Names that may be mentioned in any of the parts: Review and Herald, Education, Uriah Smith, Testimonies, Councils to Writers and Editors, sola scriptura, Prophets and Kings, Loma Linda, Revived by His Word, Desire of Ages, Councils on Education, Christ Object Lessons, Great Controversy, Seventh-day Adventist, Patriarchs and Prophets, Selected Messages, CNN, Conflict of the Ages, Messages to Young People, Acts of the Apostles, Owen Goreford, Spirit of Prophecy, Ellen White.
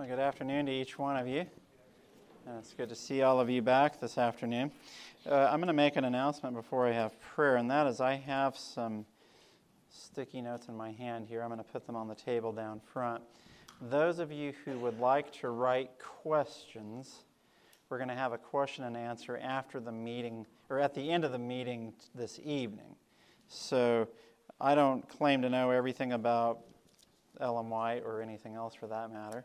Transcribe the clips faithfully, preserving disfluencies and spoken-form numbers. Well, good afternoon to each one of you. Uh, it's good to see all of you back this afternoon. Uh, I'm going to make an announcement before I have prayer, and that is I have some sticky notes in my hand here. I'm going to put them on the table down front. Those of you who would like to write questions, we're going to have a question and answer after the meeting, or at the end of the meeting this evening. So I don't claim to know everything about Ellen White or anything else for that matter,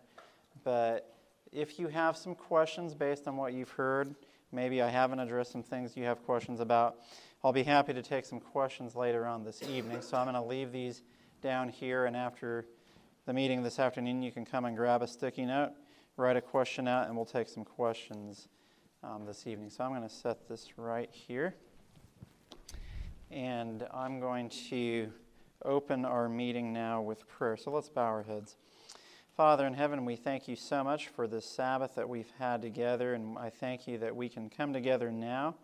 but if you have some questions based on what you've heard, maybe I haven't addressed some things you have questions about, I'll be happy to take some questions later on this evening. So I'm going to leave these down here, and after the meeting this afternoon, you can come and grab a sticky note, write a question out, and we'll take some questions um, this evening. So I'm going to set this right here, and I'm going to open our meeting now with prayer. So let's bow our heads. Father in heaven, we thank you so much for this Sabbath that we've had together, and I thank you that we can come together now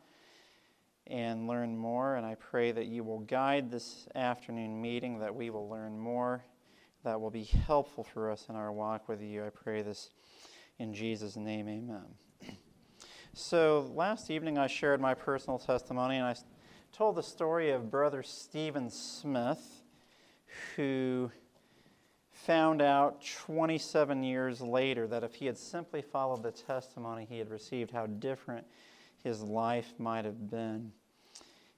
and learn more, and I pray that you will guide this afternoon meeting, that we will learn more, that will be helpful for us in our walk with you. I pray this in Jesus' name, amen. So last evening I shared my personal testimony, and I told the story of Brother Stephen Smith, who found out twenty-seven years later that if he had simply followed the testimony he had received, how different his life might have been.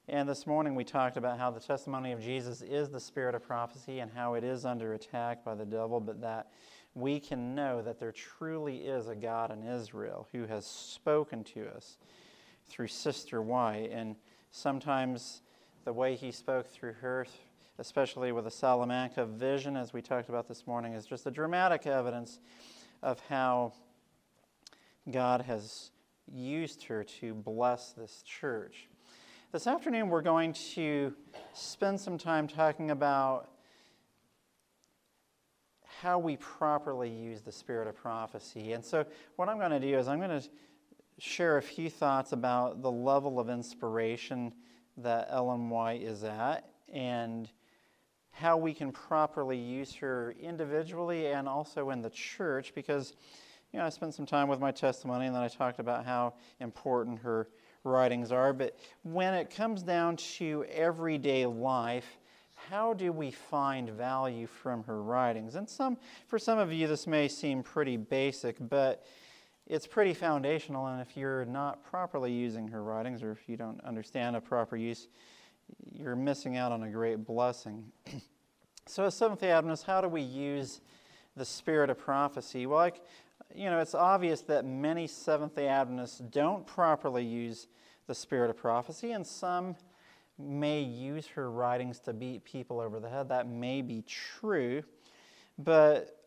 And this morning we talked about how the testimony of Jesus is the spirit of prophecy and how it is under attack by the devil, but that we can know that there truly is a God in Israel who has spoken to us through Sister Y. And sometimes the way he spoke through her, especially with the Salamanca vision, as we talked about this morning, is just a dramatic evidence of how God has used her to bless this church. This afternoon, we're going to spend some time talking about how we properly use the spirit of prophecy. And so what I'm going to do is I'm going to share a few thoughts about the level of inspiration that Ellen White is at, and how we can properly use her individually and also in the church, because, you know, I spent some time with my testimony and then I talked about how important her writings are. But when it comes down to everyday life, how do we find value from her writings? And some, for some of you, this may seem pretty basic, but it's pretty foundational, and if you're not properly using her writings, or if you don't understand a proper use, you're missing out on a great blessing. So as Seventh-day Adventists, how do we use the spirit of prophecy? Well, like, you know, it's obvious that many Seventh-day Adventists don't properly use the spirit of prophecy, and some may use her writings to beat people over the head. That may be true, but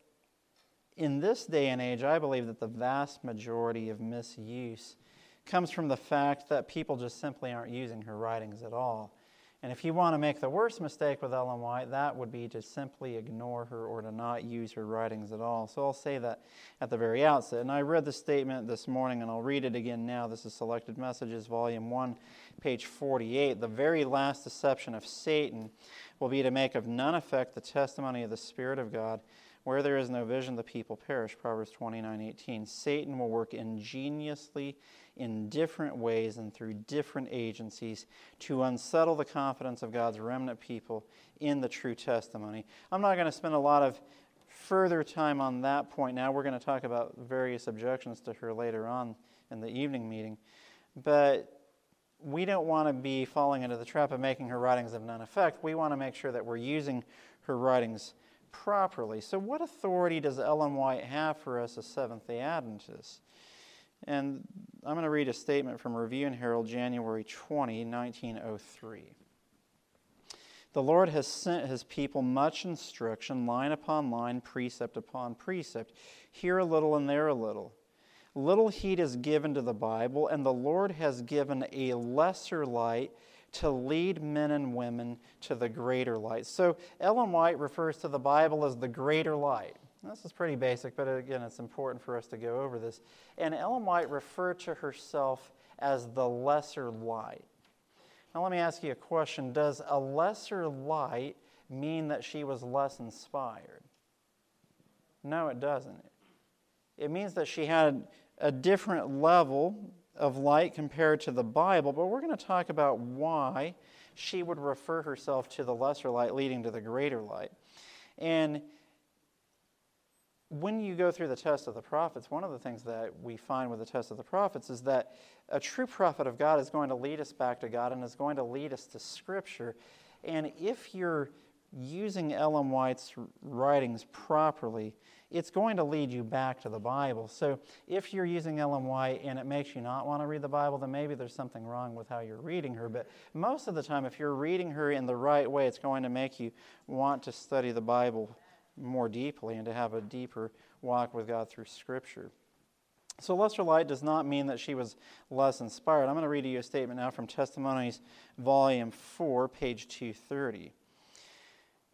in this day and age, I believe that the vast majority of misuse comes from the fact that people just simply aren't using her writings at all. And if you want to make the worst mistake with Ellen White, that would be to simply ignore her or to not use her writings at all. So I'll say that at the very outset. And I read the statement this morning, and I'll read it again now. This is Selected Messages, Volume one, page forty-eight. The very last deception of Satan will be to make of none effect the testimony of the Spirit of God. Where there is no vision, the people perish, Proverbs twenty-nine eighteen. Satan will work ingeniously in different ways and through different agencies to unsettle the confidence of God's remnant people in the true testimony. I'm not going to spend a lot of further time on that point now. We're going to talk about various objections to her later on in the evening meeting. But we don't want to be falling into the trap of making her writings of none effect. We want to make sure that we're using her writings properly. So what authority does Ellen White have for us as Seventh-day Adventists? And I'm going to read a statement from Review and Herald, January twentieth, nineteen oh three. The Lord has sent his people much instruction, line upon line, precept upon precept, here a little and there a little. Little heed is given to the Bible, and the Lord has given a lesser light to lead men and women to the greater light. So Ellen White refers to the Bible as the greater light. This is pretty basic, but again, it's important for us to go over this. And Ellen White referred to herself as the lesser light. Now let me ask you a question. Does a lesser light mean that she was less inspired? No, it doesn't. It means that she had a different level of light compared to the Bible, but we're going to talk about why she would refer herself to the lesser light leading to the greater light. And when you go through the test of the prophets, one of the things that we find with the test of the prophets is that a true prophet of God is going to lead us back to God and is going to lead us to Scripture. And if you're using Ellen White's writings properly, it's going to lead you back to the Bible. So if you're using Ellen White and it makes you not want to read the Bible, then maybe there's something wrong with how you're reading her. But most of the time, if you're reading her in the right way, it's going to make you want to study the Bible more deeply and to have a deeper walk with God through Scripture. So lesser light does not mean that she was less inspired. I'm going to read to you a statement now from Testimonies, Volume four, page two thirty.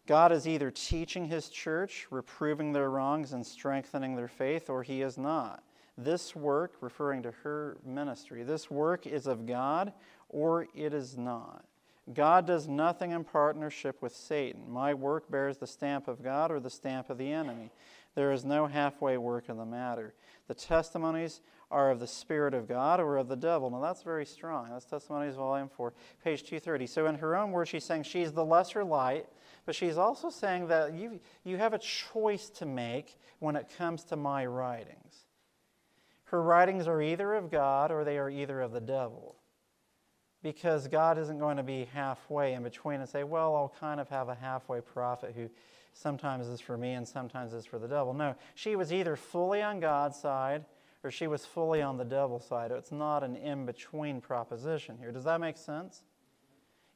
God is either teaching His church, reproving their wrongs, and strengthening their faith, or He is not. This work, referring to her ministry, this work is of God, or it is not. God does nothing in partnership with Satan. My work bears the stamp of God or the stamp of the enemy. There is no halfway work in the matter. The testimonies are of the Spirit of God or of the devil. Now that's very strong. That's Testimonies, Volume four, page two thirty. So in her own words, she's saying she's the lesser light, but she's also saying that you, you have a choice to make when it comes to my writings. Her writings are either of God or they are either of the devil. Because God isn't going to be halfway in between and say, well, I'll kind of have a halfway prophet who sometimes is for me and sometimes is for the devil. No, she was either fully on God's side or she was fully on the devil's side. It's not an in-between proposition here. Does that make sense?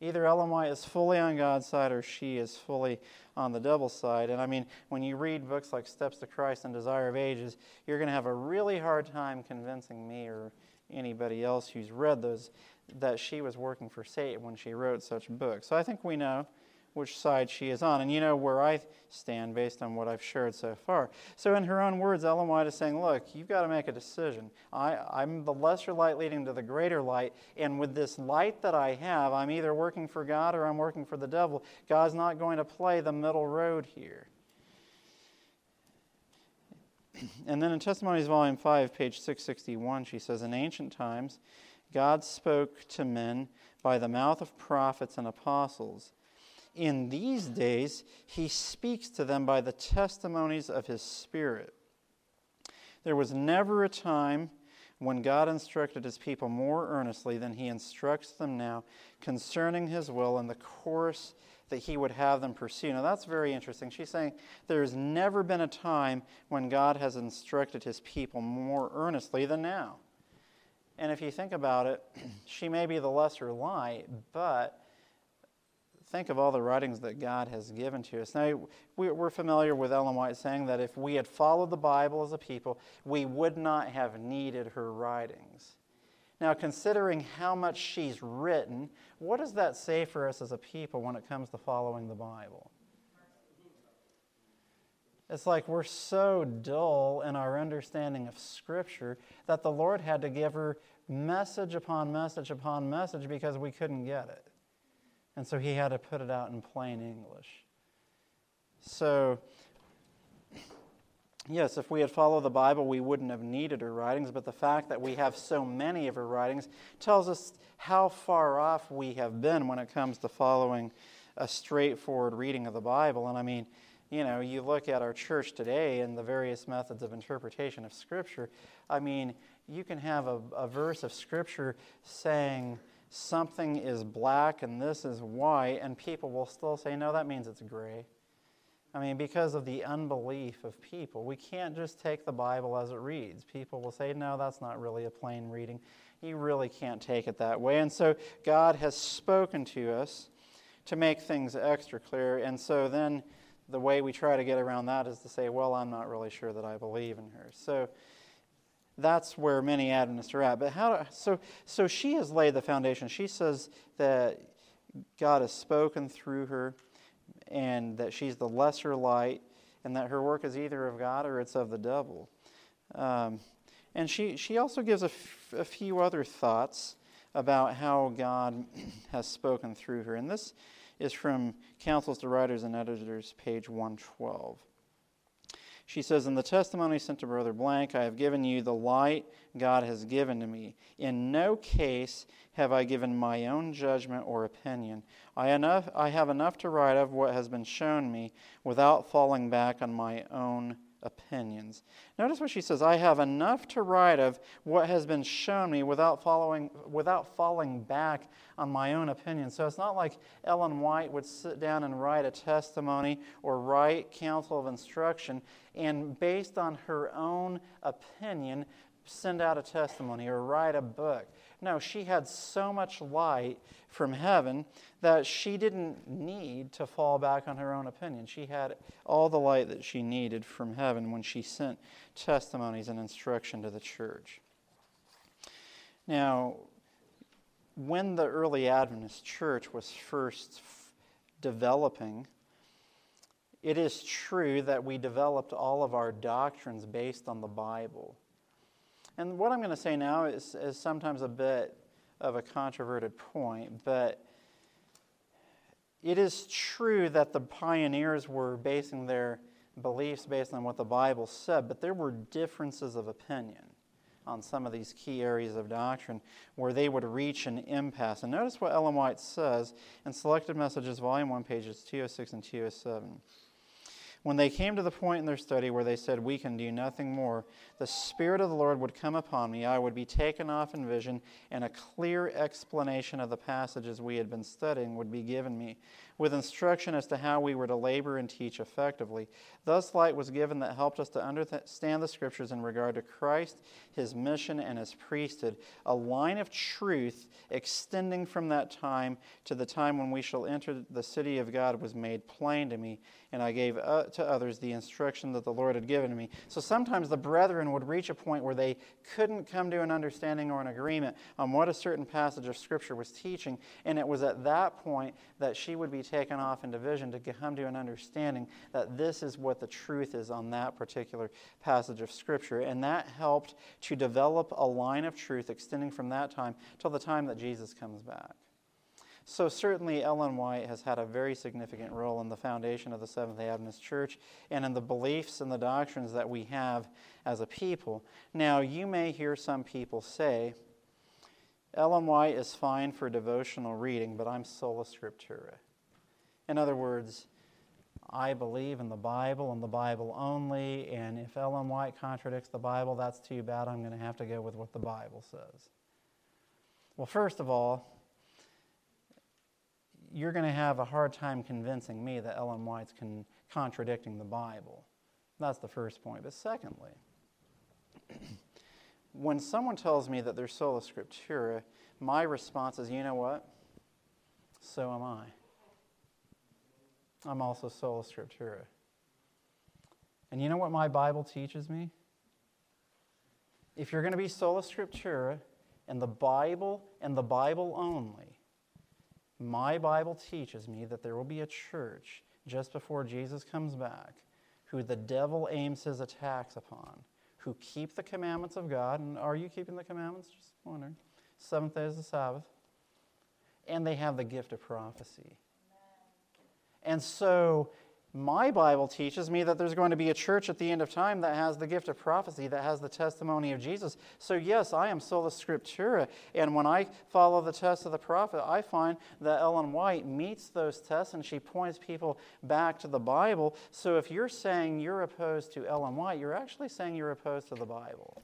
Either Ellen White is fully on God's side or she is fully on the devil's side. And I mean, when you read books like Steps to Christ and Desire of Ages, you're going to have a really hard time convincing me or anybody else who's read those that she was working for Satan when she wrote such books. So I think we know which side she is on. And you know where I stand based on what I've shared so far. So in her own words, Ellen White is saying, look, you've got to make a decision. I, I'm the lesser light leading to the greater light. And with this light that I have, I'm either working for God or I'm working for the devil. God's not going to play the middle road here. And then in Testimonies, Volume five, page six sixty-one, she says, in ancient times, God spoke to men by the mouth of prophets and apostles. In these days, He speaks to them by the testimonies of His Spirit. There was never a time when God instructed His people more earnestly than He instructs them now concerning His will and the course that He would have them pursue. Now that's very interesting. She's saying there's never been a time when God has instructed His people more earnestly than now. And if you think about it, she may be the lesser light, but think of all the writings that God has given to us. Now, we're familiar with Ellen White saying that if we had followed the Bible as a people, we would not have needed her writings. Now, considering how much she's written, what does that say for us as a people when it comes to following the Bible? It's like we're so dull in our understanding of Scripture that the Lord had to give her message upon message upon message because we couldn't get it. And so He had to put it out in plain English. So, yes, if we had followed the Bible, we wouldn't have needed her writings, but the fact that we have so many of her writings tells us how far off we have been when it comes to following a straightforward reading of the Bible. And I mean, you know, you look at our church today and the various methods of interpretation of Scripture. I mean, you can have a, a verse of Scripture saying something is black and this is white, and people will still say, no, that means it's gray. I mean, because of the unbelief of people. We can't just take the Bible as it reads. People will say, no, that's not really a plain reading. You really can't take it that way. And so God has spoken to us to make things extra clear. And so then the way we try to get around that is to say, well, I'm not really sure that I believe in her. So that's where many Adventists are at. But how do, so, so she has laid the foundation. She says that God has spoken through her and that she's the lesser light and that her work is either of God or it's of the devil. Um, and she, she also gives a, f- a few other thoughts about how God has spoken through her. And this is from Councils to Writers and Editors, page one twelve. She says, in the testimony sent to Brother Blank, I have given you the light God has given to me. In no case have I given my own judgment or opinion. I, enough, I have enough to write of what has been shown me without falling back on my own opinions. Notice what she says, I have enough to write of what has been shown me without following, without falling back on my own opinion. So it's not like Ellen White would sit down and write a testimony or write counsel of instruction and based on her own opinion send out a testimony or write a book. No, she had so much light from heaven that she didn't need to fall back on her own opinion. She had all the light that she needed from heaven when she sent testimonies and instruction to the church. Now, when the early Adventist church was first f- developing, it is true that we developed all of our doctrines based on the Bible. And what I'm going to say now is, is sometimes a bit of a controverted point, but it is true that the pioneers were basing their beliefs based on what the Bible said, but there were differences of opinion on some of these key areas of doctrine where they would reach an impasse. And notice what Ellen White says in Selected Messages, Volume one, pages two oh six and two oh seven. When they came to the point in their study where they said, we can do nothing more, the Spirit of the Lord would come upon me, I would be taken off in vision, and a clear explanation of the passages we had been studying would be given me, with instruction as to how we were to labor and teach effectively. Thus light was given that helped us to understand the Scriptures in regard to Christ, His mission, and His priesthood, a line of truth extending from that time to the time when we shall enter the city of God was made plain to me, and I gave to others the instruction that the Lord had given me. So sometimes the brethren would reach a point where they couldn't come to an understanding or an agreement on what a certain passage of Scripture was teaching, and it was at that point that she would be taken off in division to come to an understanding that this is what the truth is on that particular passage of Scripture. And that helped to develop a line of truth extending from that time till the time that Jesus comes back. So certainly Ellen White has had a very significant role in the foundation of the Seventh-day Adventist Church and in the beliefs and the doctrines that we have as a people. Now, you may hear some people say, Ellen White is fine for devotional reading, but I'm sola scriptura. In other words, I believe in the Bible and the Bible only, and if Ellen White contradicts the Bible, that's too bad. I'm going to have to go with what the Bible says. Well, first of all, you're going to have a hard time convincing me that Ellen White's con- contradicting the Bible. That's the first point. But secondly, when someone tells me that they're sola scriptura, my response is, you know what? So am I. I'm also sola scriptura. And you know what my Bible teaches me? If you're going to be sola scriptura and the Bible and the Bible only, my Bible teaches me that there will be a church just before Jesus comes back who the devil aims his attacks upon, who keep the commandments of God. And are you keeping the commandments? Just wondering. Seventh day is the Sabbath. And they have the gift of prophecy. And so my Bible teaches me that there's going to be a church at the end of time that has the gift of prophecy, that has the testimony of Jesus. So yes, I am sola scriptura, and when I follow the test of the prophet, I find that Ellen White meets those tests and she points people back to the Bible. So if you're saying you're opposed to Ellen White, you're actually saying you're opposed to the Bible.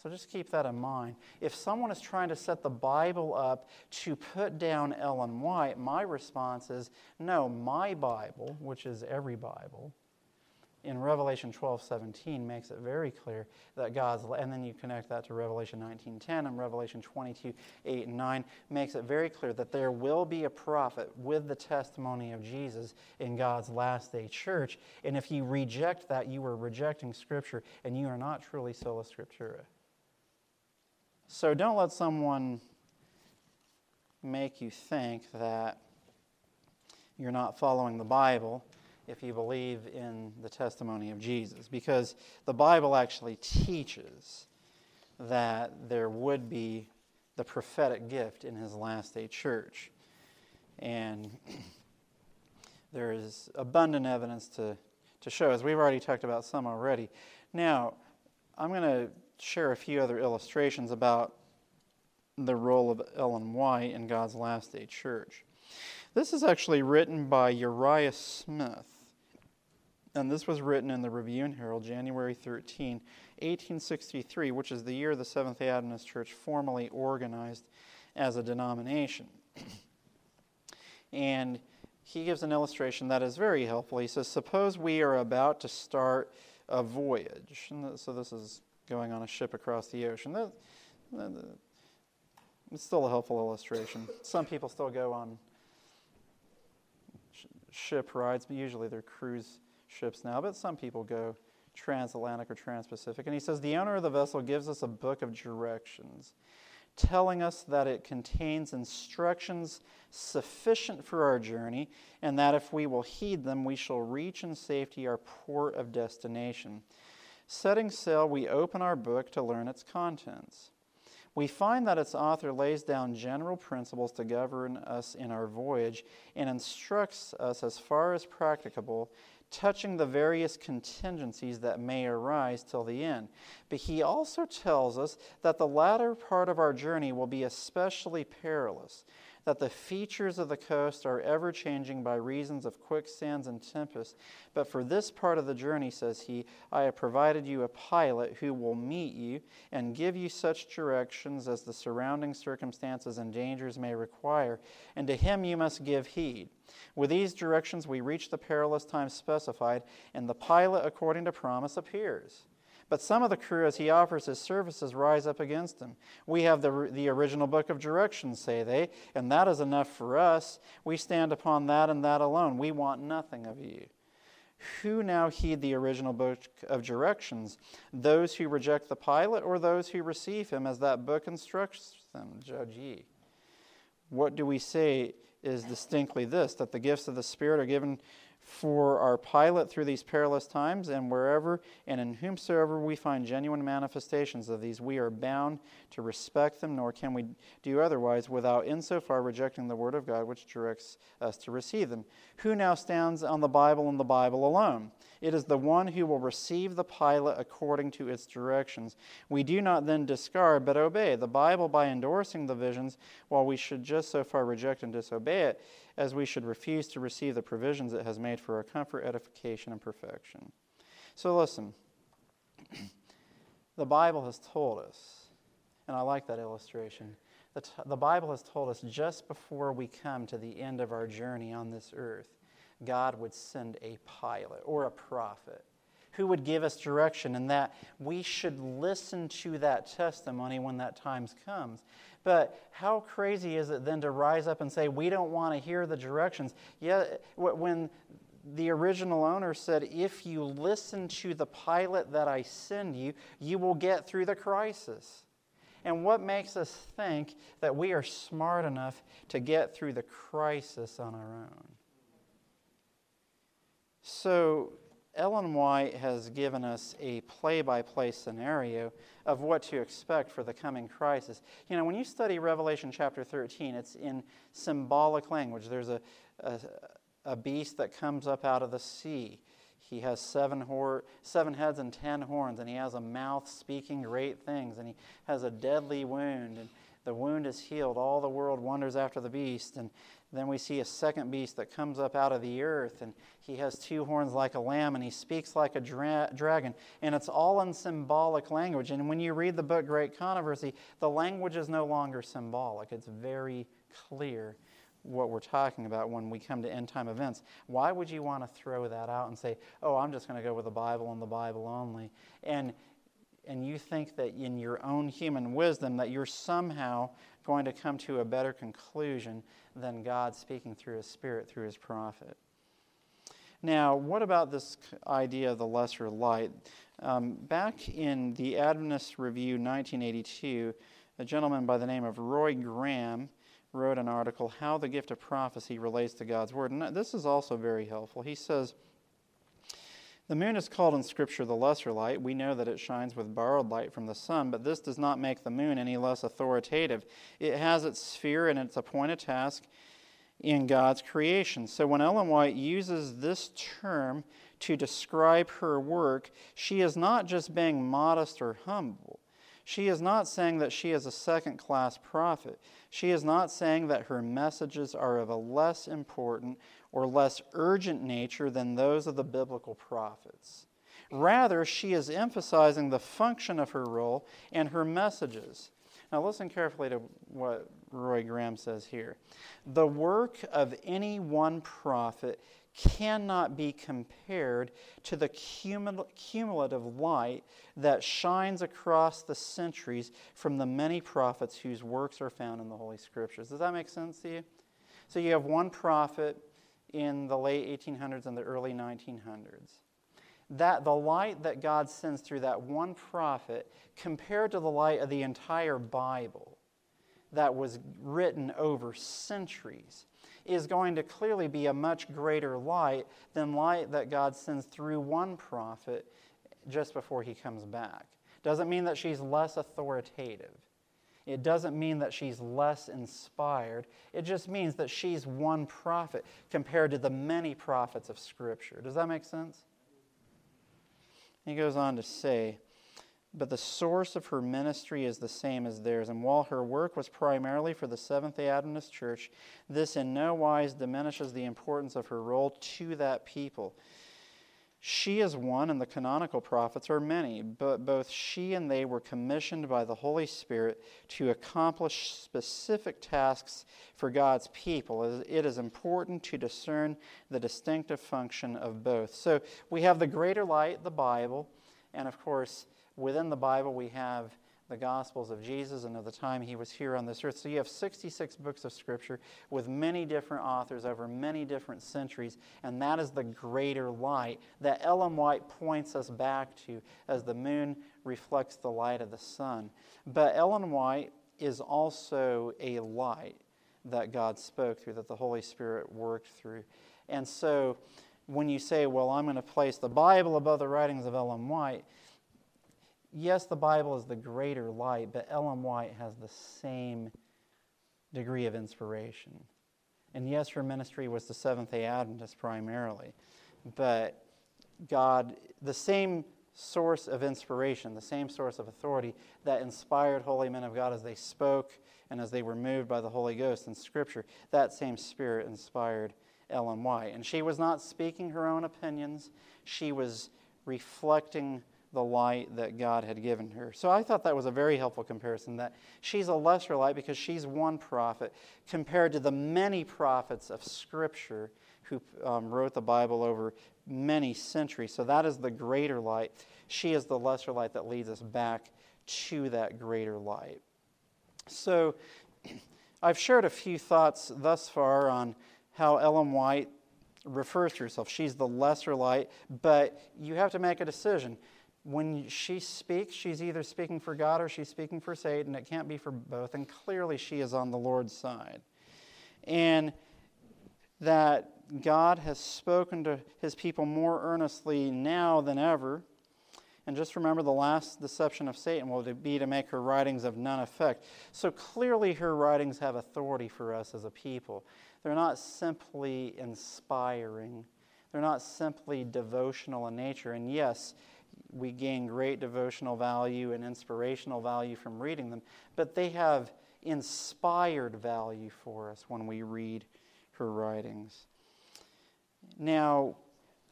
So just keep that in mind. If someone is trying to set the Bible up to put down Ellen White, my response is, no, my Bible, which is every Bible, in Revelation twelve seventeen makes it very clear that God's, and then you connect that to Revelation nineteen ten and Revelation twenty-two eight and nine, makes it very clear that there will be a prophet with the testimony of Jesus in God's last day church. And if you reject that, you are rejecting Scripture and you are not truly sola scriptura. So don't let someone make you think that you're not following the Bible if you believe in the testimony of Jesus, because the Bible actually teaches that there would be the prophetic gift in His last day church. And there is abundant evidence to, to show us. We've already talked about some already. Now, I'm going to share a few other illustrations about the role of Ellen White in God's last day church. This is actually written by Uriah Smith, and this was written in the Review and Herald, January thirteenth, eighteen sixty-three, which is the year the Seventh-day Adventist Church formally organized as a denomination. And he gives an illustration that is very helpful. He says, suppose we are about to start a voyage. And so this is going on a ship across the ocean. That, that, that, It's still a helpful illustration. Some people still go on sh- ship rides, but usually they're cruise ships now. But some people go transatlantic or transpacific. And he says, the owner of the vessel gives us a book of directions, telling us that it contains instructions sufficient for our journey, and that if we will heed them, we shall reach in safety our port of destination. Setting sail, we open our book to learn its contents. We find that its author lays down general principles to govern us in our voyage and instructs us as far as practicable, touching the various contingencies that may arise till the end. But he also tells us that the latter part of our journey will be especially perilous, that the features of the coast are ever-changing by reasons of quicksands and tempests. But for this part of the journey, says he, I have provided you a pilot who will meet you and give you such directions as the surrounding circumstances and dangers may require, and to him you must give heed. With these directions we reach the perilous time specified, and the pilot, according to promise, appears. But some of the crew, as he offers his services, rise up against him. We have the, the original book of directions, say they, and that is enough for us. We stand upon that and that alone. We want nothing of you. Who now heed the original book of directions? Those who reject the pilot, or those who receive him as that book instructs them? Judge ye. What do we say is distinctly this, that the gifts of the Spirit are given for our pilot through these perilous times, and wherever and in whomsoever we find genuine manifestations of these, we are bound to respect them, nor can we do otherwise without insofar rejecting the Word of God which directs us to receive them. Who now stands on the Bible and the Bible alone? It is the one who will receive the pilot according to its directions. We do not then discard, but obey the Bible by endorsing the visions, while we should just so far reject and disobey it, as we should refuse to receive the provisions it has made for our comfort, edification, and perfection. So listen, the Bible has told us, and I like that illustration, that the Bible has told us just before we come to the end of our journey on this earth, God would send a pilot or a prophet who would give us direction, and that we should listen to that testimony when that time comes. But how crazy is it then to rise up and say, we don't want to hear the directions? Yeah, when the original owner said, if you listen to the pilot that I send you, you will get through the crisis. And what makes us think that we are smart enough to get through the crisis on our own? So Ellen White has given us a play-by-play scenario of what to expect for the coming crisis. You know, when you study Revelation chapter thirteen, it's in symbolic language. There's a, a, a beast that comes up out of the sea. He has seven, hor- seven heads and ten horns, and he has a mouth speaking great things, and he has a deadly wound, and the wound is healed. All the world wonders after the beast, and then we see a second beast that comes up out of the earth, and he has two horns like a lamb, and he speaks like a dra- dragon. And it's all in symbolic language. And when you read the book Great Controversy, the language is no longer symbolic. It's very clear what we're talking about when we come to end-time events. Why would you want to throw that out and say, oh, I'm just going to go with the Bible and the Bible only? And and you think that in your own human wisdom that you're somehow going to come to a better conclusion than God speaking through His Spirit, through His prophet. Now, what about this idea of the lesser light? Um, back in the Adventist Review nineteen eighty-two, a gentleman by the name of Roy Graham wrote an article, How the Gift of Prophecy Relates to God's Word. And this is also very helpful. He says, the moon is called in Scripture the lesser light. We know that it shines with borrowed light from the sun, but this does not make the moon any less authoritative. It has its sphere and its appointed task in God's creation. So when Ellen White uses this term to describe her work, she is not just being modest or humble. She is not saying that she is a second-class prophet. She is not saying that her messages are of a less important or less urgent nature than those of the biblical prophets. Rather, she is emphasizing the function of her role and her messages. Now listen carefully to what Roy Graham says here. The work of any one prophet cannot be compared to the cumul- cumulative light that shines across the centuries from the many prophets whose works are found in the Holy Scriptures. Does that make sense to you? So you have one prophet in the late eighteen hundreds and the early nineteen hundreds. That the light that God sends through that one prophet compared to the light of the entire Bible that was written over centuries is going to clearly be a much greater light than light that God sends through one prophet just before he comes back. Doesn't mean that she's less authoritative. It doesn't mean that she's less inspired. It just means that she's one prophet compared to the many prophets of Scripture. Does that make sense? He goes on to say, but the source of her ministry is the same as theirs, and while her work was primarily for the Seventh-day Adventist Church, this in no wise diminishes the importance of her role to that people. She is one, and the canonical prophets are many, but both she and they were commissioned by the Holy Spirit to accomplish specific tasks for God's people. It is important to discern the distinctive function of both. So we have the greater light, the Bible, and of course, within the Bible we have the Gospels of Jesus and of the time he was here on this earth. So you have sixty-six books of Scripture with many different authors over many different centuries, and that is the greater light that Ellen White points us back to as the moon reflects the light of the sun. But Ellen White is also a light that God spoke through, that the Holy Spirit worked through. And so when you say, well, I'm going to place the Bible above the writings of Ellen White, yes, the Bible is the greater light, but Ellen White has the same degree of inspiration. And yes, her ministry was to Seventh-day Adventists primarily, but God, the same source of inspiration, the same source of authority that inspired holy men of God as they spoke and as they were moved by the Holy Ghost in Scripture, that same Spirit inspired Ellen White. And she was not speaking her own opinions. She was reflecting the light that God had given her. So I thought that was a very helpful comparison, that she's a lesser light because she's one prophet compared to the many prophets of Scripture who um, wrote the Bible over many centuries. So that is the greater light. She is the lesser light that leads us back to that greater light. So I've shared a few thoughts thus far on how Ellen White refers to herself. She's the lesser light, but you have to make a decision. When she speaks, she's either speaking for God or she's speaking for Satan. It can't be for both, and clearly she is on the Lord's side. And that God has spoken to his people more earnestly now than ever. And just remember, the last deception of Satan will be to make her writings of none effect. So clearly her writings have authority for us as a people. They're not simply inspiring. They're not simply devotional in nature. And yes, we gain great devotional value and inspirational value from reading them, but they have inspired value for us when we read her writings. Now,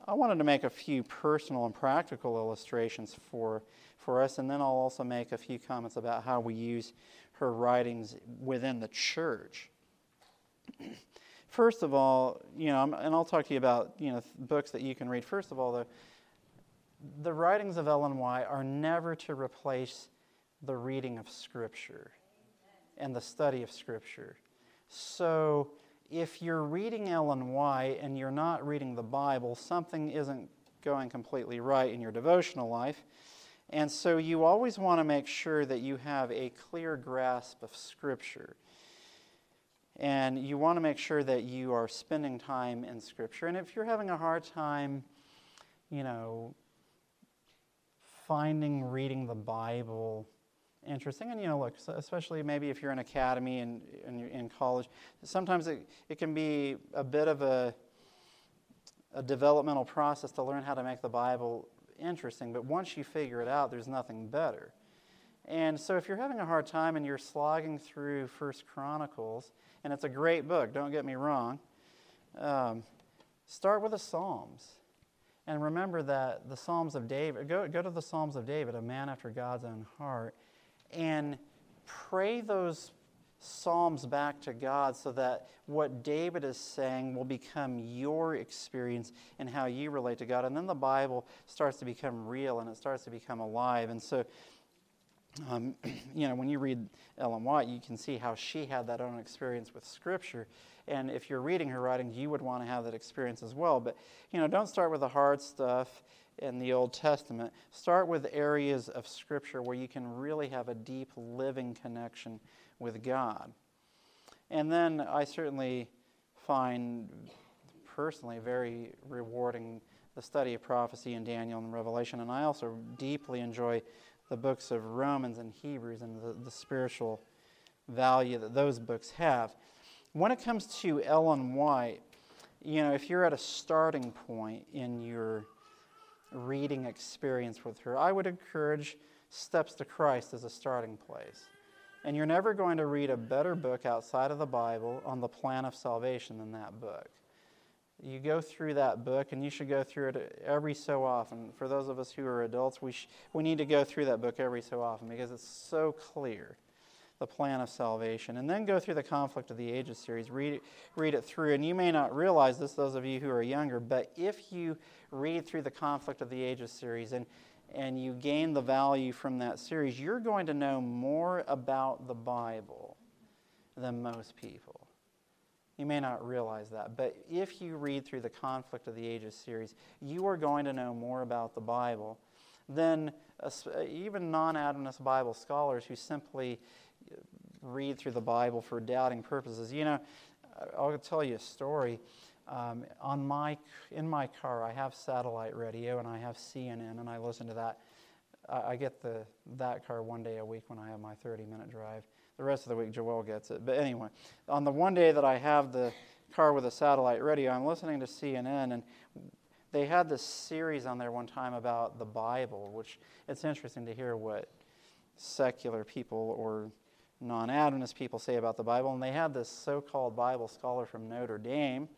I wanted to make a few personal and practical illustrations for, for us, and then I'll also make a few comments about how we use her writings within the church. First of all, you know, and I'll talk to you about, you know, books that you can read. First of all, though, the writings of Ellen White are never to replace the reading of Scripture and the study of Scripture. So if you're reading Ellen White and you're not reading the Bible, something isn't going completely right in your devotional life. And so you always want to make sure that you have a clear grasp of Scripture. And you want to make sure that you are spending time in Scripture. And if you're having a hard time, you know, finding reading the Bible interesting. And, you know, look, especially maybe if you're in academy and, and you're in college, sometimes it, it can be a bit of a, a developmental process to learn how to make the Bible interesting, but once you figure it out, there's nothing better. And so if you're having a hard time and you're slogging through First Chronicles, and it's a great book, don't get me wrong, um, start with the Psalms. And remember that the Psalms of David, go, go to the Psalms of David, a man after God's own heart, and pray those Psalms back to God so that what David is saying will become your experience and how you relate to God. And then the Bible starts to become real and it starts to become alive. And so, Um, you know, when you read Ellen White, you can see how she had that own experience with Scripture. And if you're reading her writings, you would want to have that experience as well. But, you know, don't start with the hard stuff in the Old Testament. Start with areas of Scripture where you can really have a deep, living connection with God. And then I certainly find, personally, very rewarding the study of prophecy in Daniel and Revelation. And I also deeply enjoy the books of Romans and Hebrews and the, the spiritual value that those books have. When it comes to Ellen White, you know, if you're at a starting point in your reading experience with her, I would encourage Steps to Christ as a starting place. And you're never going to read a better book outside of the Bible on the plan of salvation than that book. You go through that book, and you should go through it every so often. For those of us who are adults, we sh- we need to go through that book every so often because it's so clear, the plan of salvation. And then go through the Conflict of the Ages series. Read it, read it through. And you may not realize this, those of you who are younger, but if you read through the Conflict of the Ages series and, and you gain the value from that series, you're going to know more about the Bible than most people. You may not realize that, but if you read through the Conflict of the Ages series, you are going to know more about the Bible than even non-Adventist Bible scholars who simply read through the Bible for doubting purposes. You know, I'll tell you a story. Um, on my in my car, I have satellite radio and I have C N N, and I listen to that. I get the that car one day a week when I have my thirty-minute drive. The rest of the week, Joel gets it. But anyway, on the one day that I have the car with a satellite radio, I'm listening to C N N, and they had this series on there one time about the Bible, which it's interesting to hear what secular people or non-Adventist people say about the Bible. And they had this so-called Bible scholar from Notre Dame,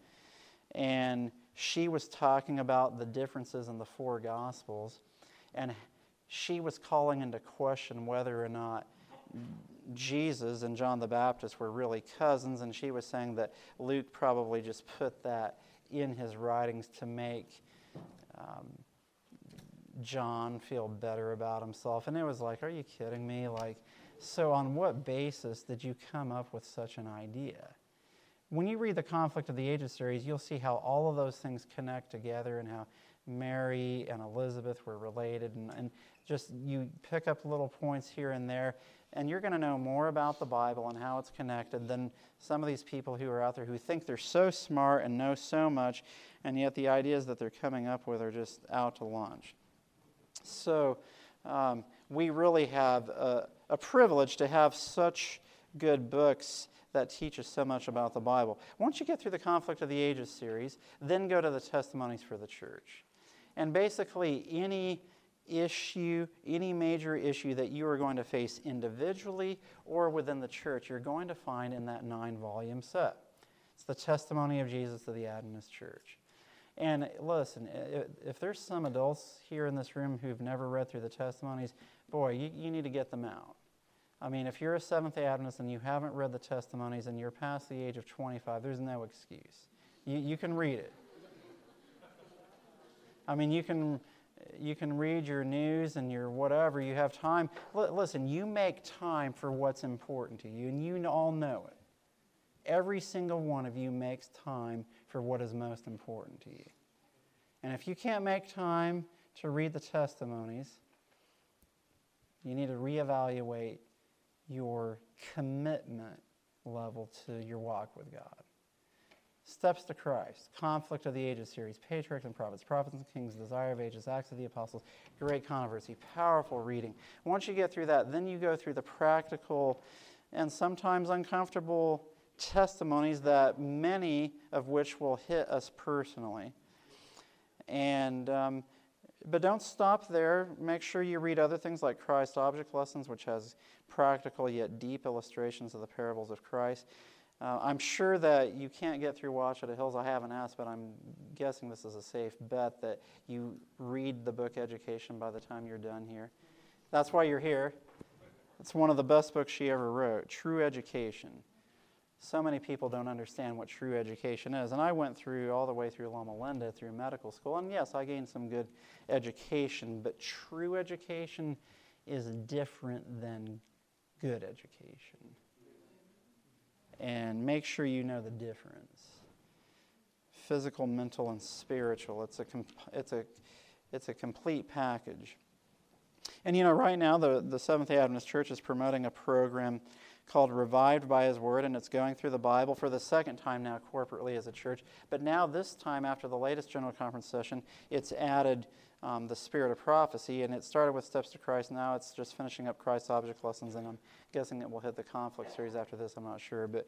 and she was talking about the differences in the four Gospels, and she was calling into question whether or not Jesus and John the Baptist were really cousins, and she was saying that Luke probably just put that in his writings to make um, John feel better about himself. And it was like, are you kidding me? Like, so on what basis did you come up with such an idea? When you read the Conflict of the Ages series, you'll see how all of those things connect together and how Mary and Elizabeth were related, and, and just you pick up little points here and there, and you're going to know more about the Bible and how it's connected than some of these people who are out there who think they're so smart and know so much, and yet the ideas that they're coming up with are just out to lunch. So um, we really have a, a privilege to have such good books that teaches so much about the Bible. Once you get through the Conflict of the Ages series, then go to the Testimonies for the Church. And basically any issue, any major issue that you are going to face individually or within the church, you're going to find in that nine-volume set. It's the testimony of Jesus to the Adventist Church. And listen, if there's some adults here in this room who've never read through the Testimonies, boy, you, you need to get them out. I mean, if you're a Seventh-day Adventist and you haven't read the Testimonies and you're past the age of twenty-five, there's no excuse. You you can read it. I mean, you can you can read your news and your whatever. You have time. L- listen, you make time for what's important to you, and you all know it. Every single one of you makes time for what is most important to you. And if you can't make time to read the Testimonies, you need to reevaluate your commitment level to your walk with God. Steps to Christ, Conflict of the Ages series, Patriarchs and Prophets, Prophets and Kings, Desire of Ages, Acts of the Apostles, Great Controversy, powerful reading. Once you get through that, then you go through the practical and sometimes uncomfortable testimonies that many of which will hit us personally. And um, but don't stop there. Make sure you read other things like Christ Object Lessons, which has practical yet deep illustrations of the parables of Christ. Uh, I'm sure that you can't get through Watch of the Hills. I haven't asked, but I'm guessing this is a safe bet that you read the book Education by the time you're done here. That's why you're here. It's one of the best books she ever wrote, True Education. So many people don't understand what true education is. And I went through all the way through Loma Linda, through medical school, and yes, I gained some good education, but true education is different than good education. And make sure you know the difference. Physical, mental, and spiritual. It's a comp- it's a it's a complete package. And you know, right now the, the Seventh-day Adventist Church is promoting a program called Revived by His Word, and it's going through the Bible for the second time now corporately as a church. But now this time, after the latest General Conference session, it's added um, the Spirit of Prophecy, and it started with Steps to Christ. Now it's just finishing up Christ's Object Lessons, and I'm guessing it will hit the Conflict series after this. I'm not sure, but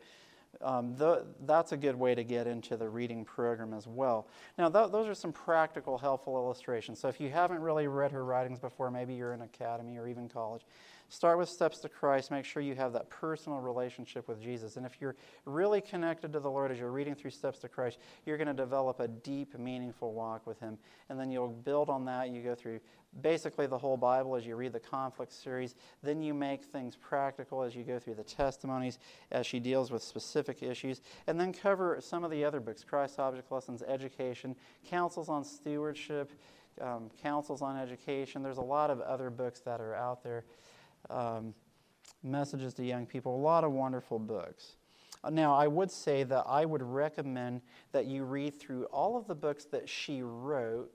um, th- that's a good way to get into the reading program as well. Now th- those are some practical, helpful illustrations. So if you haven't really read her writings before, maybe you're in academy or even college, start with Steps to Christ. Make sure you have that personal relationship with Jesus. And if you're really connected to the Lord as you're reading through Steps to Christ, you're going to develop a deep, meaningful walk with Him. And then you'll build on that. You go through basically the whole Bible as you read the Conflict series. Then you make things practical as you go through the Testimonies, as she deals with specific issues. And then cover some of the other books, Christ's Object Lessons, Education, Councils on Stewardship, um, Councils on Education. There's a lot of other books that are out there. Um, Messages to Young People, a lot of wonderful books. Now, I would say that I would recommend that you read through all of the books that she wrote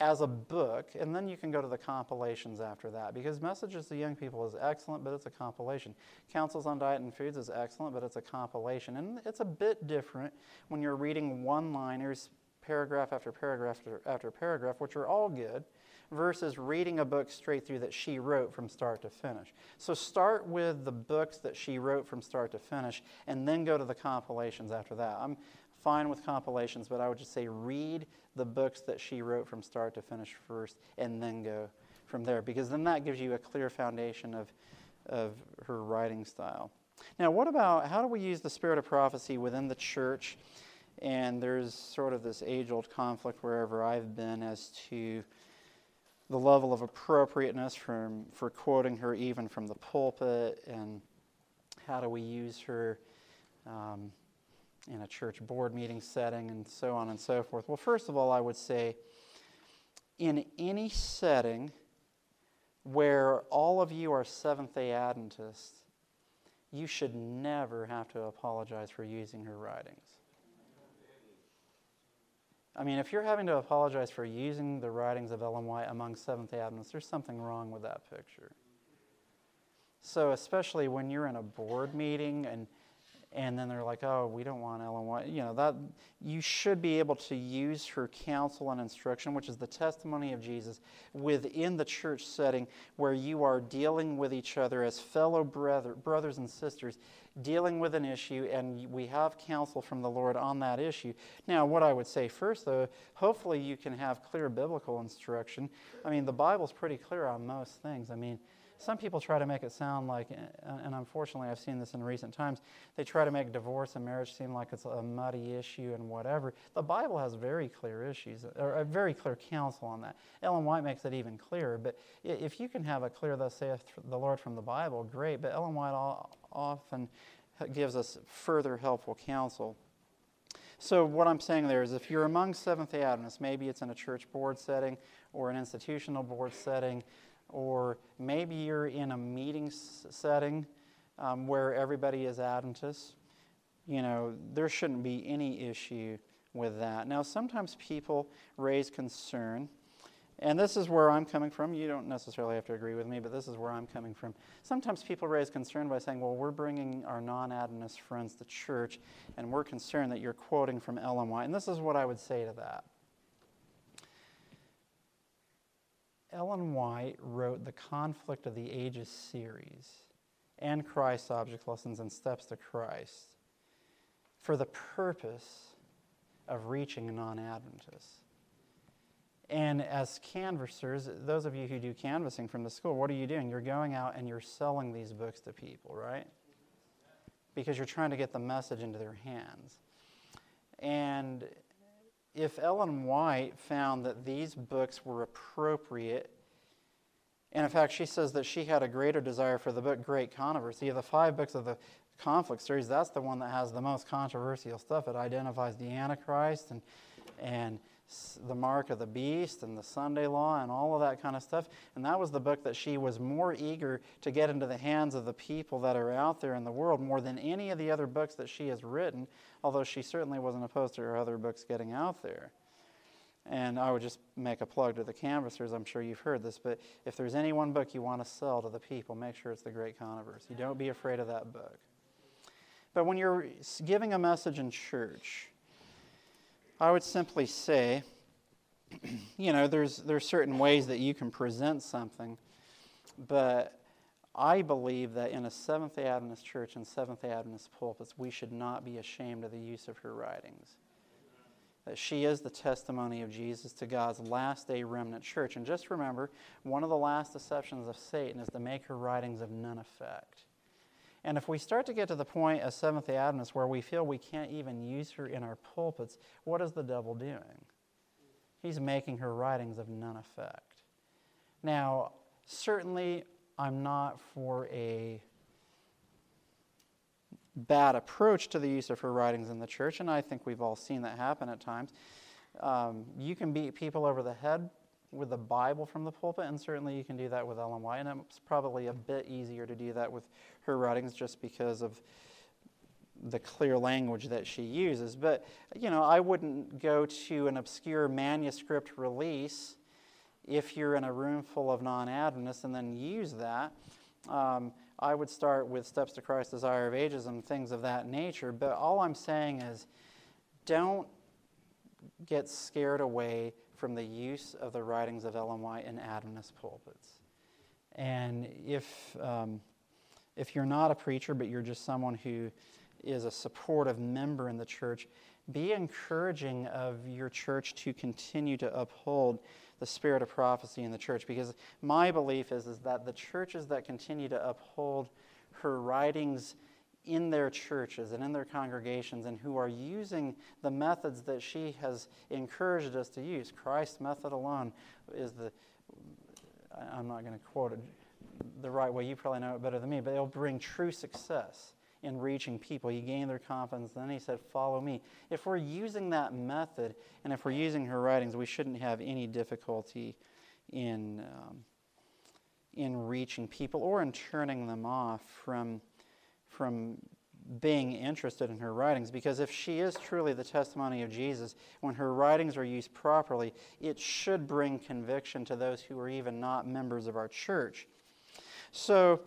as a book, and then you can go to the compilations after that, because Messages to Young People is excellent, but it's a compilation. Councils on Diet and Foods is excellent, but it's a compilation. And it's a bit different when you're reading one-liners, paragraph after paragraph after, after paragraph, which are all good, versus reading a book straight through that she wrote from start to finish. So start with the books that she wrote from start to finish, and then go to the compilations after that. I'm fine with compilations, but I would just say read the books that she wrote from start to finish first, and then go from there, because then that gives you a clear foundation of, of her writing style. Now, what about, how do we use the Spirit of Prophecy within the church? And there's sort of this age-old conflict wherever I've been as to the level of appropriateness from, for quoting her even from the pulpit, and how do we use her um, in a church board meeting setting, and so on and so forth. Well, first of all, I would say in any setting where all of you are Seventh-day Adventists, you should never have to apologize for using her writings. I mean, if you're having to apologize for using the writings of Ellen White among Seventh-day Adventists, there's something wrong with that picture. So especially when you're in a board meeting and and then they're like, oh, we don't want Ellen White. You know, that you should be able to use her counsel and instruction, which is the testimony of Jesus, within the church setting where you are dealing with each other as fellow brother, brothers and sisters, dealing with an issue, and we have counsel from the Lord on that issue. Now, what I would say first, though, hopefully you can have clear biblical instruction. I mean, the Bible's pretty clear on most things. I mean, some people try to make it sound like, and unfortunately I've seen this in recent times, they try to make divorce and marriage seem like it's a muddy issue and whatever. The Bible has very clear issues, or a very clear counsel on that. Ellen White makes it even clearer, but if you can have a clear, thus saith the Lord from the Bible, great, but Ellen White often gives us further helpful counsel. So what I'm saying there is, if you're among Seventh-day Adventists, maybe it's in a church board setting or an institutional board setting, or maybe you're in a meeting setting um, where everybody is Adventist, you know, there shouldn't be any issue with that. Now, sometimes people raise concern, and this is where I'm coming from. You don't necessarily have to agree with me, but this is where I'm coming from. Sometimes people raise concern by saying, well, we're bringing our non-Adventist friends to church, and we're concerned that you're quoting from Ellen White. And this is what I would say to that. Ellen White wrote the Conflict of the Ages series and Christ's Object Lessons and Steps to Christ for the purpose of reaching non-Adventists. And as canvassers, those of you who do canvassing from the school, what are you doing? You're going out and you're selling these books to people, right? Because you're trying to get the message into their hands. And if Ellen White found that these books were appropriate, and in fact she says that she had a greater desire for the book Great Controversy. Of the five books of the Conflict series, that's the one that has the most controversial stuff. It identifies the Antichrist and and the mark of the beast and the Sunday law and all of that kind of stuff. And that was the book that she was more eager to get into the hands of the people that are out there in the world more than any of the other books that she has written, although she certainly wasn't opposed to her other books getting out there. And I would just make a plug to the canvassers. I'm sure you've heard this, but if there's any one book you want to sell to the people, make sure it's the Great Controversy. Don't be afraid of that book. But when you're giving a message in church, I would simply say, you know, there's there's certain ways that you can present something, but I believe that in a Seventh-day Adventist church and Seventh-day Adventist pulpits, we should not be ashamed of the use of her writings. That she is the testimony of Jesus to God's last-day remnant church. And just remember, one of the last deceptions of Satan is to make her writings of none effect. And if we start to get to the point as Seventh-day Adventists where we feel we can't even use her in our pulpits, what is the devil doing? He's making her writings of none effect. Now, certainly I'm not for a bad approach to the use of her writings in the church, and I think we've all seen that happen at times. Um, you can beat people over the head with the Bible from the pulpit, and certainly you can do that with Ellen White, and it's probably a bit easier to do that with her writings just because of the clear language that she uses. But, you know, I wouldn't go to an obscure manuscript release if you're in a room full of non-Adventists and then use that. Um, I would start with Steps to Christ, Desire of Ages, and things of that nature, but all I'm saying is don't get scared away from the use of the writings of Ellen White in Adventist pulpits. And if um, if you're not a preacher, but you're just someone who is a supportive member in the church, be encouraging of your church to continue to uphold the spirit of prophecy in the church. Because my belief is, is that the churches that continue to uphold her writings in their churches and in their congregations, and who are using the methods that she has encouraged us to use. Christ's method alone is the, I'm not going to quote it the right way, you probably know it better than me, but it'll bring true success in reaching people. You gain their confidence, then he said, follow me. If we're using that method, and if we're using her writings, we shouldn't have any difficulty in, um, in reaching people or in turning them off from from being interested in her writings, because if she is truly the testimony of Jesus, when her writings are used properly, it should bring conviction to those who are even not members of our church. So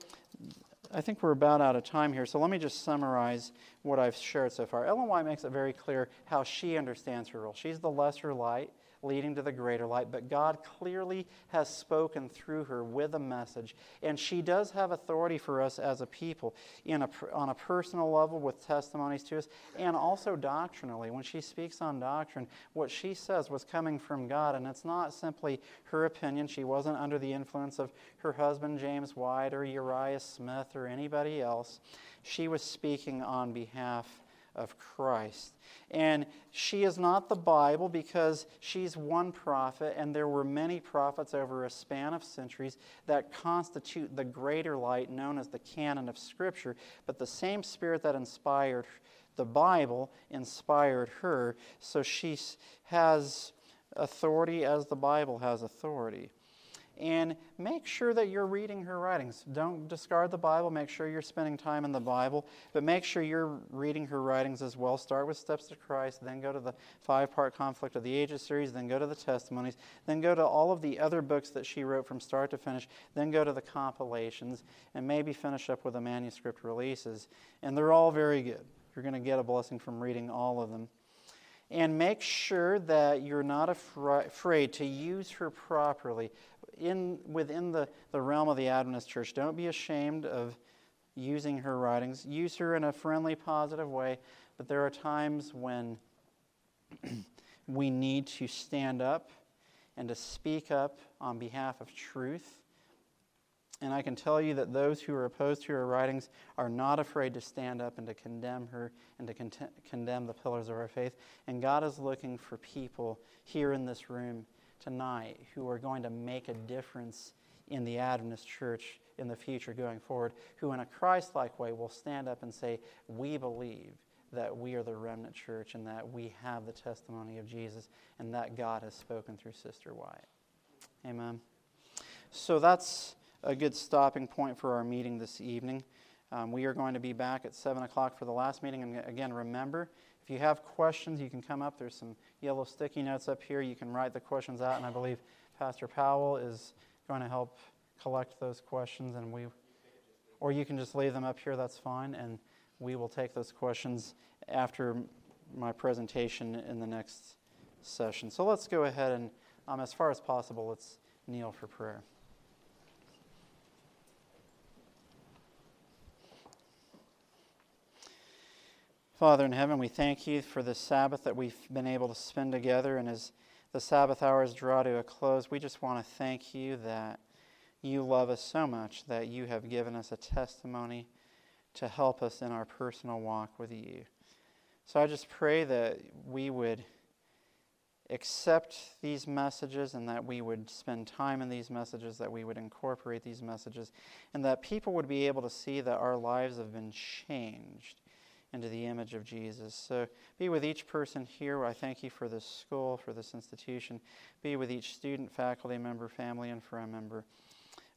I think we're about out of time here, so let me just summarize what I've shared so far. Ellen White makes it very clear how she understands her role. She's the lesser light leading to the greater light, but God clearly has spoken through her with a message, and she does have authority for us as a people in a, on a personal level with testimonies to us, and also doctrinally. When she speaks on doctrine, what she says was coming from God, and it's not simply her opinion. She wasn't under the influence of her husband, James White, or Uriah Smith, or anybody else. She was speaking on behalf of Christ. And she is not the Bible because she's one prophet, and there were many prophets over a span of centuries that constitute the greater light known as the canon of Scripture. But the same Spirit that inspired the Bible inspired her, so she has authority as the Bible has authority. And make sure that you're reading her writings. Don't discard the Bible. Make sure you're spending time in the Bible, but make sure you're reading her writings as well. Start with Steps to Christ, then go to the five-part Conflict of the Ages series, then go to the Testimonies, then go to all of the other books that she wrote from start to finish, then go to the compilations, and maybe finish up with the manuscript releases. And they're all very good. You're going to get a blessing from reading all of them. And make sure that you're not afra- afraid to use her properly in within the, the realm of the Adventist church. Don't be ashamed of using her writings. Use her in a friendly, positive way, but there are times when we need to stand up and to speak up on behalf of truth. And I can tell you that those who are opposed to her writings are not afraid to stand up and to condemn her and to con- condemn the pillars of our faith. And God is looking for people here in this room tonight who are going to make a difference in the Adventist Church in the future going forward, who in a Christ-like way will stand up and say, we believe that we are the remnant church and that we have the testimony of Jesus and that God has spoken through Sister White. Amen. So that's a good stopping point for our meeting this evening. Um, we are going to be back at seven o'clock for the last meeting. And again, remember, if you have questions, you can come up. There's some yellow sticky notes up here. You can write the questions out, and I believe Pastor Powell is going to help collect those questions, and we, or you can just leave them up here, that's fine, and we will take those questions after my presentation in the next session. So let's go ahead and, um, as far as possible, let's kneel for prayer. Father in heaven, we thank you for this Sabbath that we've been able to spend together, and as the Sabbath hours draw to a close, we just want to thank you that you love us so much that you have given us a testimony to help us in our personal walk with you. So I just pray that we would accept these messages and that we would spend time in these messages, that we would incorporate these messages, and that people would be able to see that our lives have been changed into the image of Jesus. So be with each person here. I thank you for this school, for this institution. Be with each student, faculty member, family, and friend member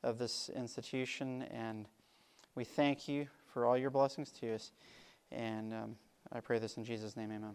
of this institution, and we thank you for all your blessings to us, and um, I pray this in Jesus' name, amen.